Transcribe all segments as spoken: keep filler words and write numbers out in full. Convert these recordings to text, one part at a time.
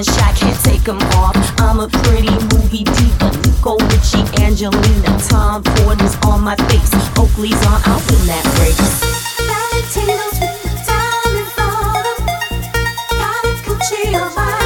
a shot, can't take them off. I'm a pretty movie diva, Nico, Richie, Angelina, Tom Ford is on my face, Oakley's on, I'll win that race. Valentino's with diamond bottom, got a Gucci on my.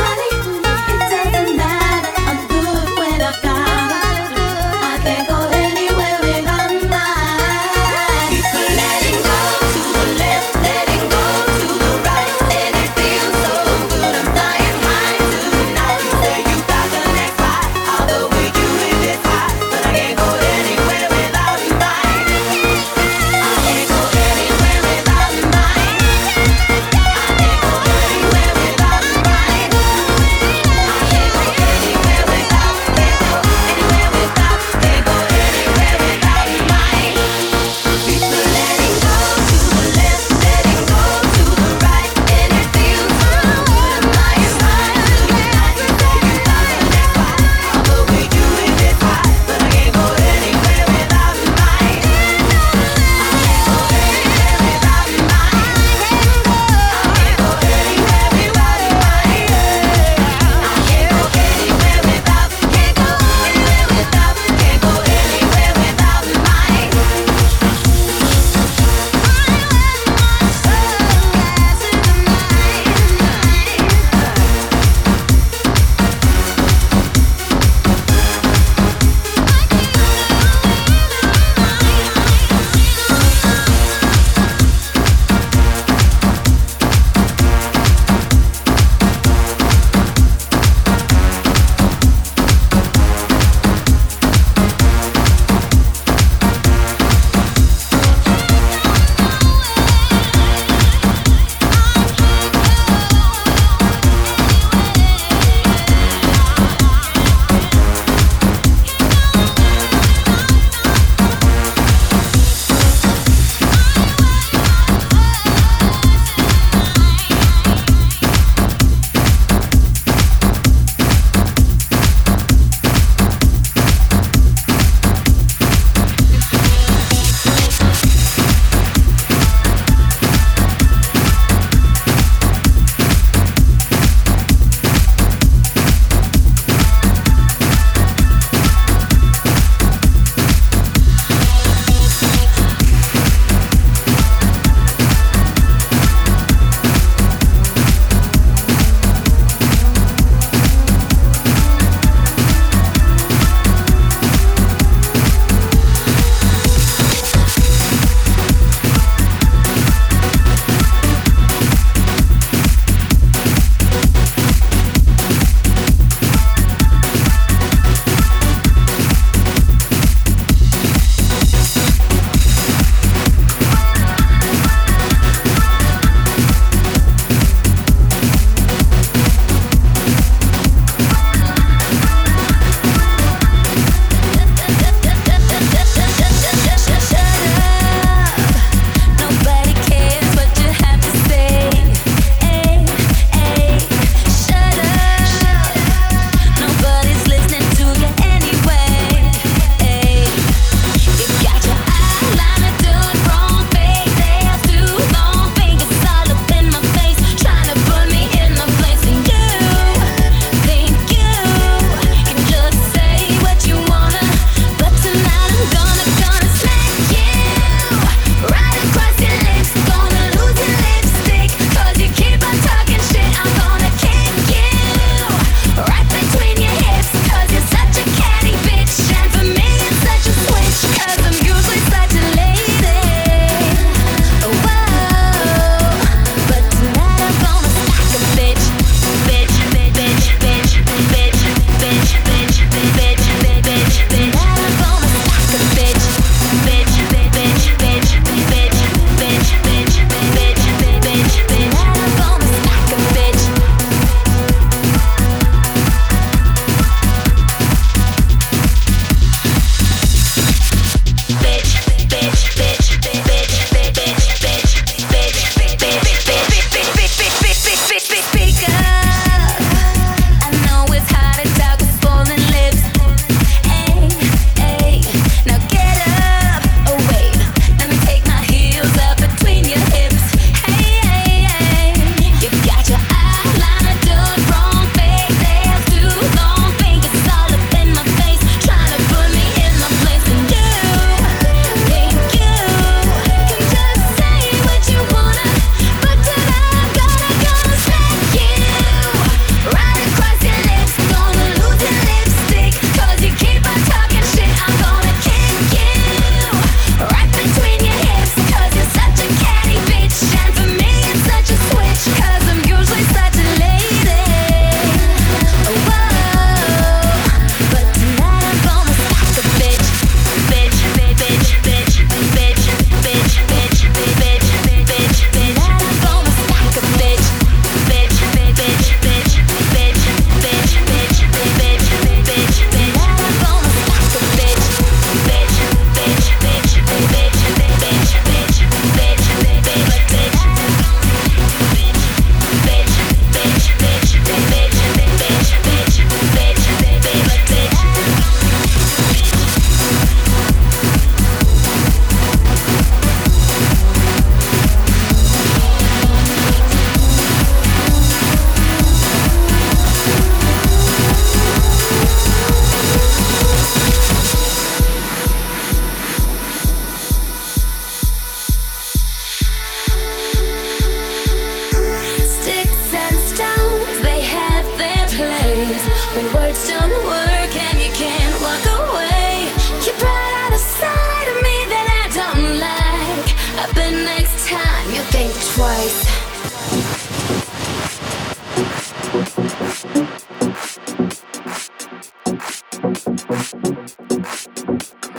Gonna lose your lipstick,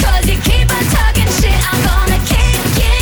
cause you keep on talking shit. I'm gonna kick you.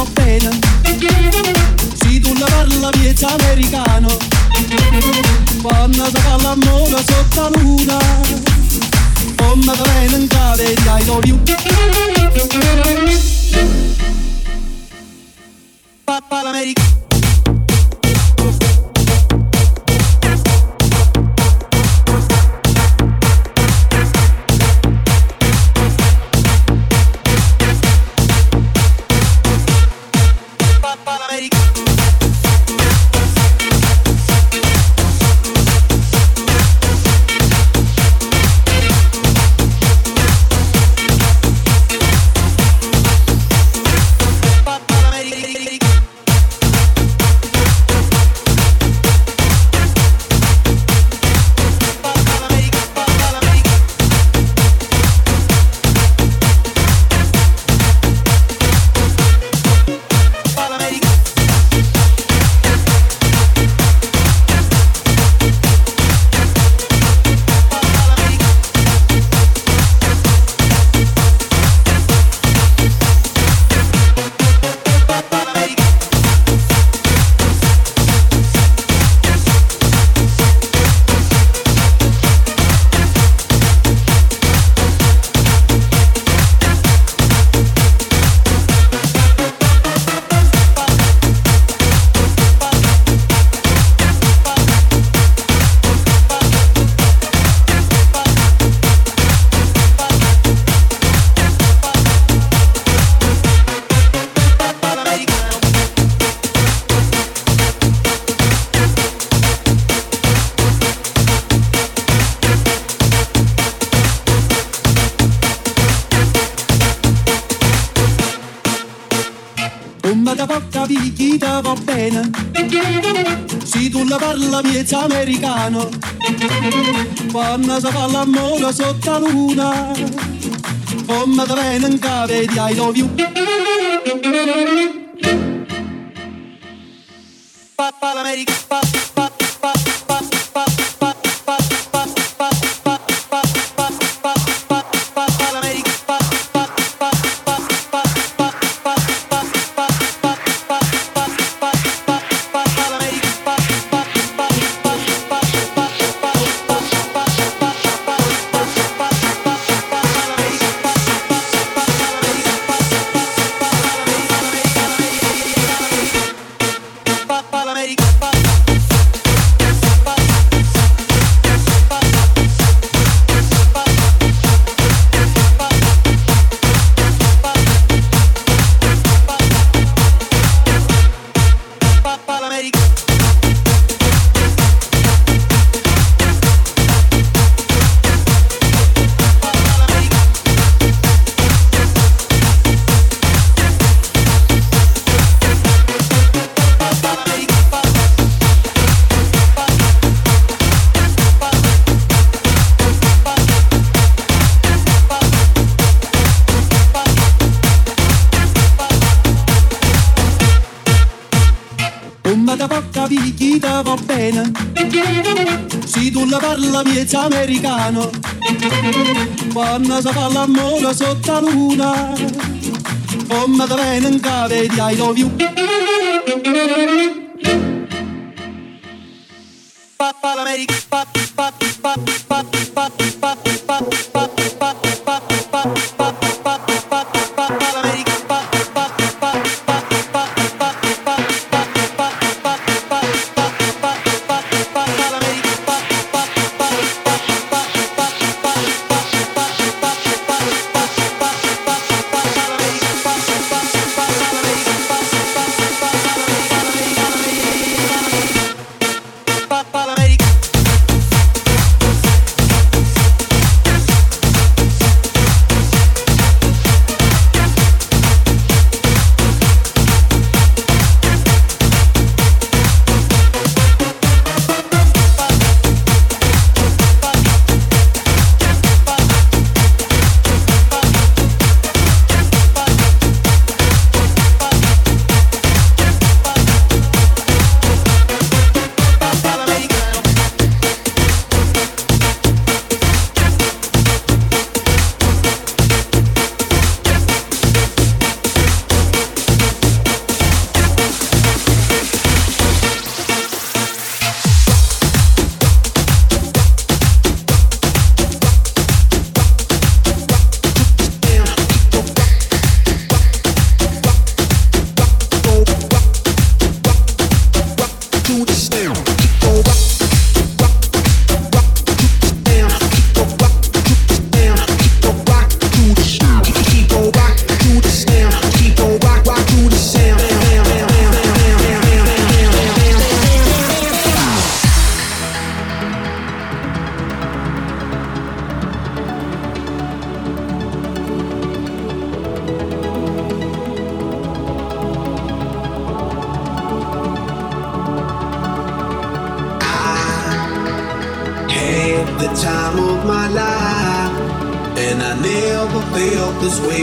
appena. Si tu la parla viezza americano, quando si parla moda sotto la luna, come da venga vedi ai dovi. Papà l'americano. Americano, quando si parla moda sotto la luna, come da venga vedi ai dovi. Papà l'America. Americano, quando si fa l'amore sotto la luna, come da venga vedi ai dovi. Papà l'America, papà, papà, papà, papà, papà, papà, papà, papà, papà, papà. I never felt this way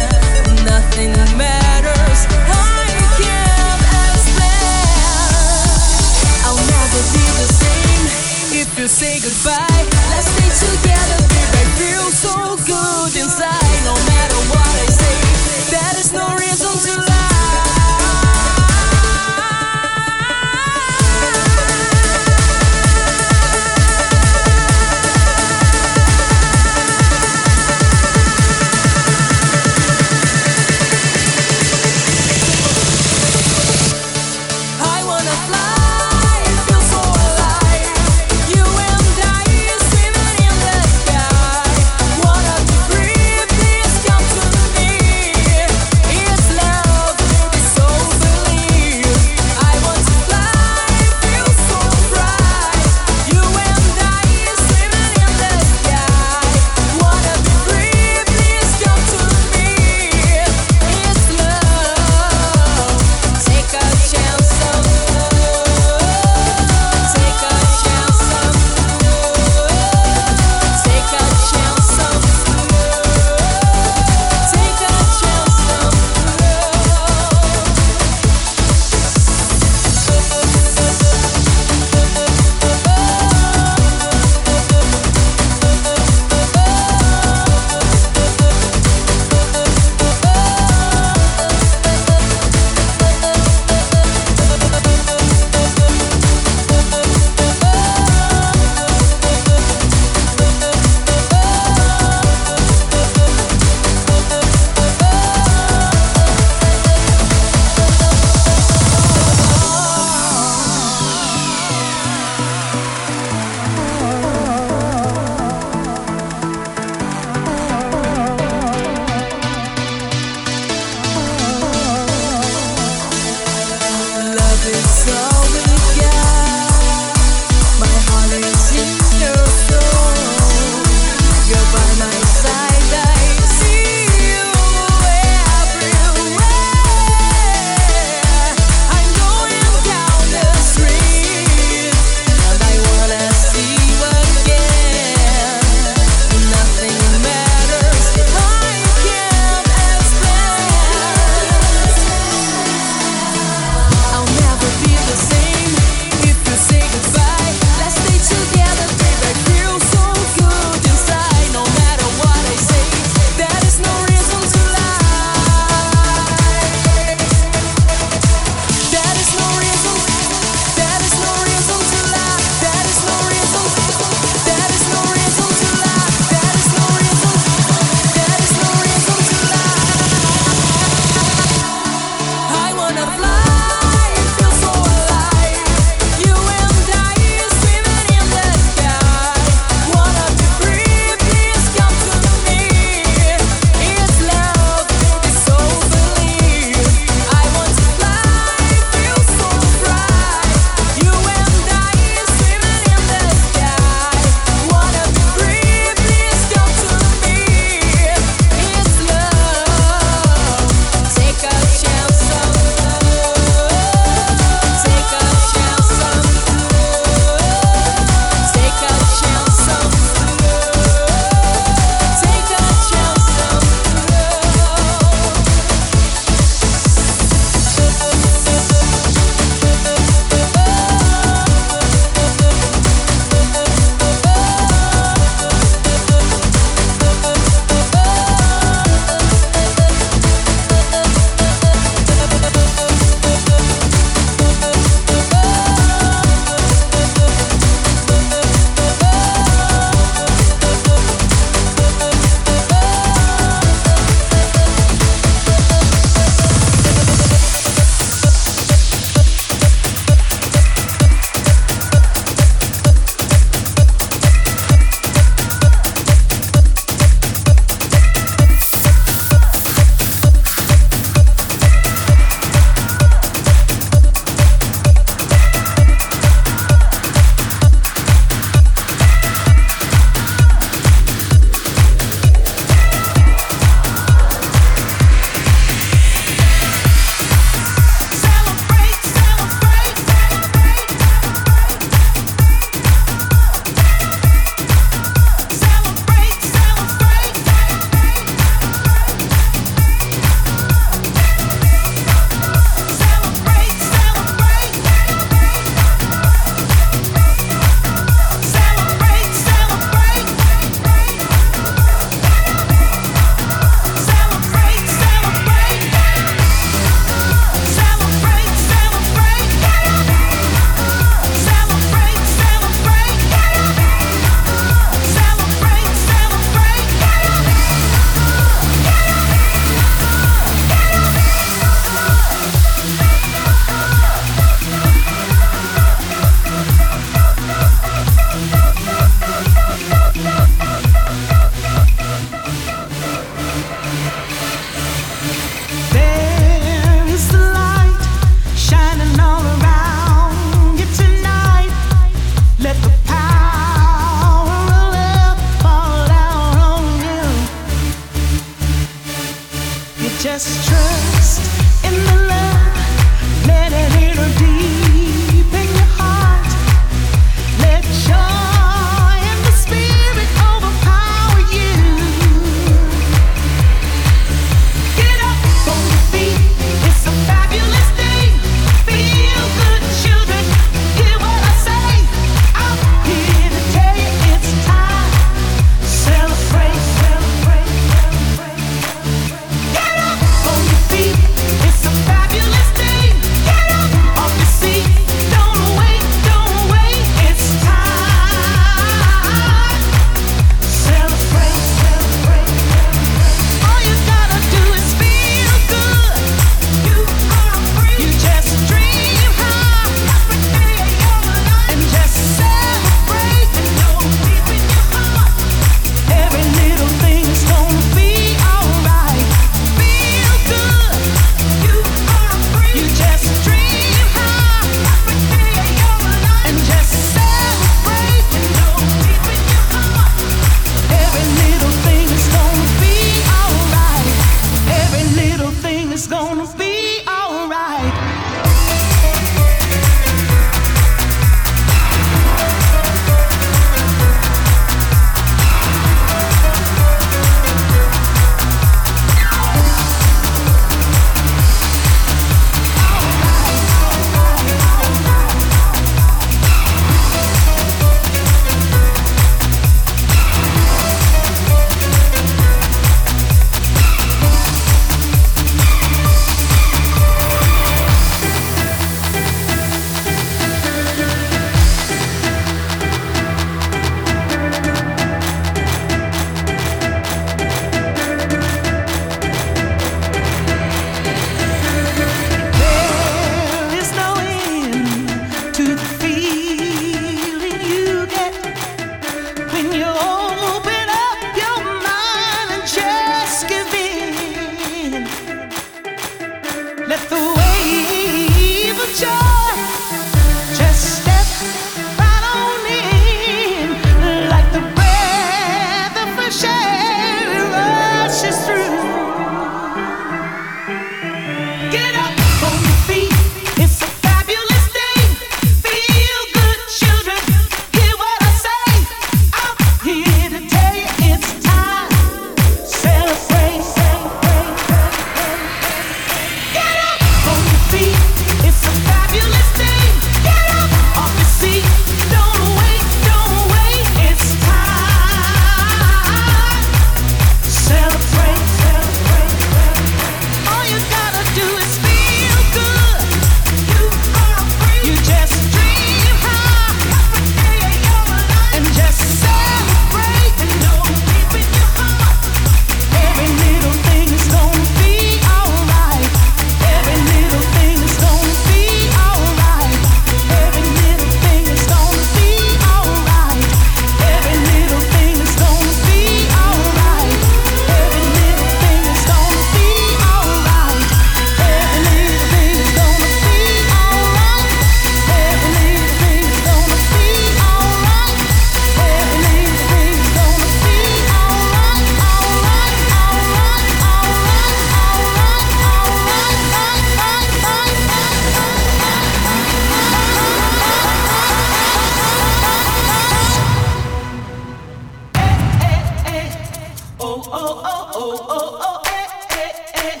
Oh, oh, oh, oh, oh, eh, eh, eh.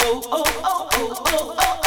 Oh, oh, oh, oh, oh, oh.